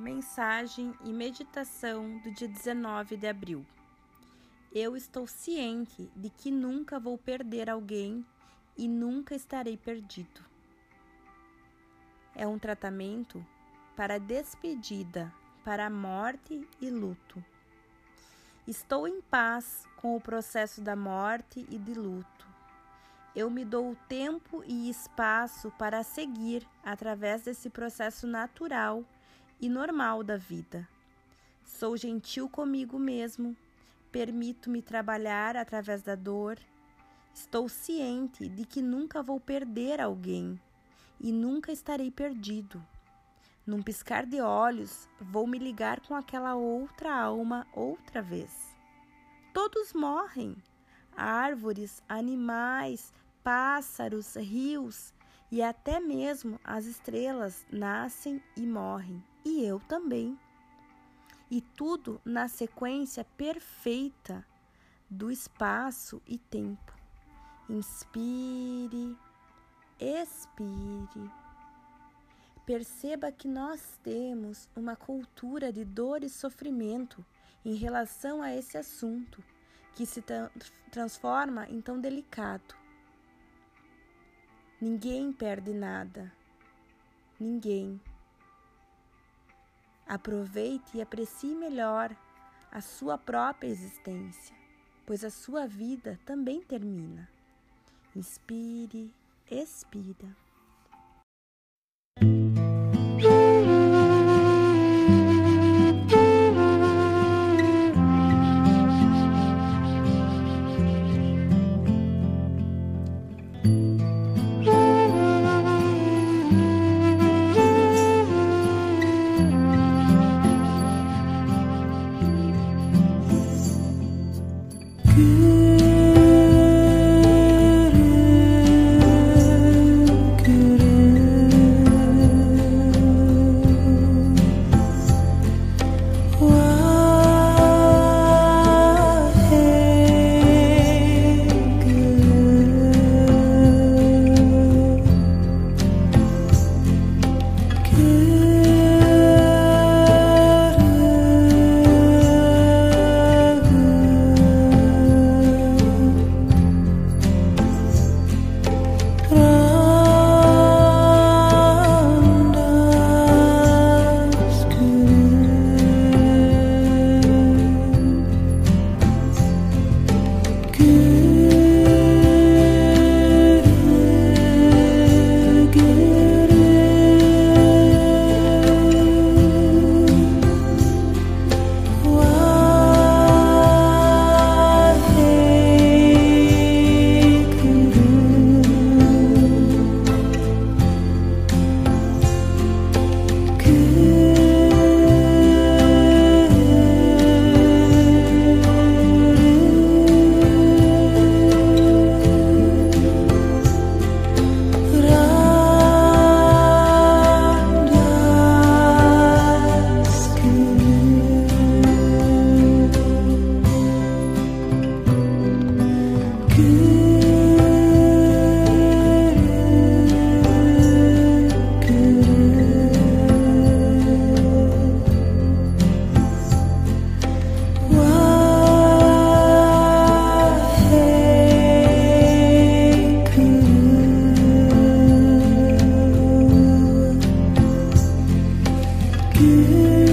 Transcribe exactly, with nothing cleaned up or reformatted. Mensagem e meditação do dia dezenove de abril. Eu estou ciente de que nunca vou perder alguém e nunca estarei perdido. É um tratamento para despedida, para morte e luto. Estou em paz com o processo da morte e de luto. Eu me dou tempo e espaço para seguir através desse processo natural e normal da vida. Sou gentil comigo mesmo, permito-me trabalhar através da dor. Estou ciente de que nunca vou perder alguém e nunca estarei perdido. Num piscar de olhos, vou me ligar com aquela outra alma outra vez. Todos morrem, árvores, animais, pássaros, rios e até mesmo as estrelas nascem e morrem. E eu também. E tudo na sequência perfeita do espaço e tempo. Inspire, expire. Perceba que nós temos uma cultura de dor e sofrimento em relação a esse assunto, que se tra- transforma em tão delicado. Ninguém perde nada. Ninguém. Aproveite e aprecie melhor a sua própria existência, pois a sua vida também termina. Inspire, expira. You.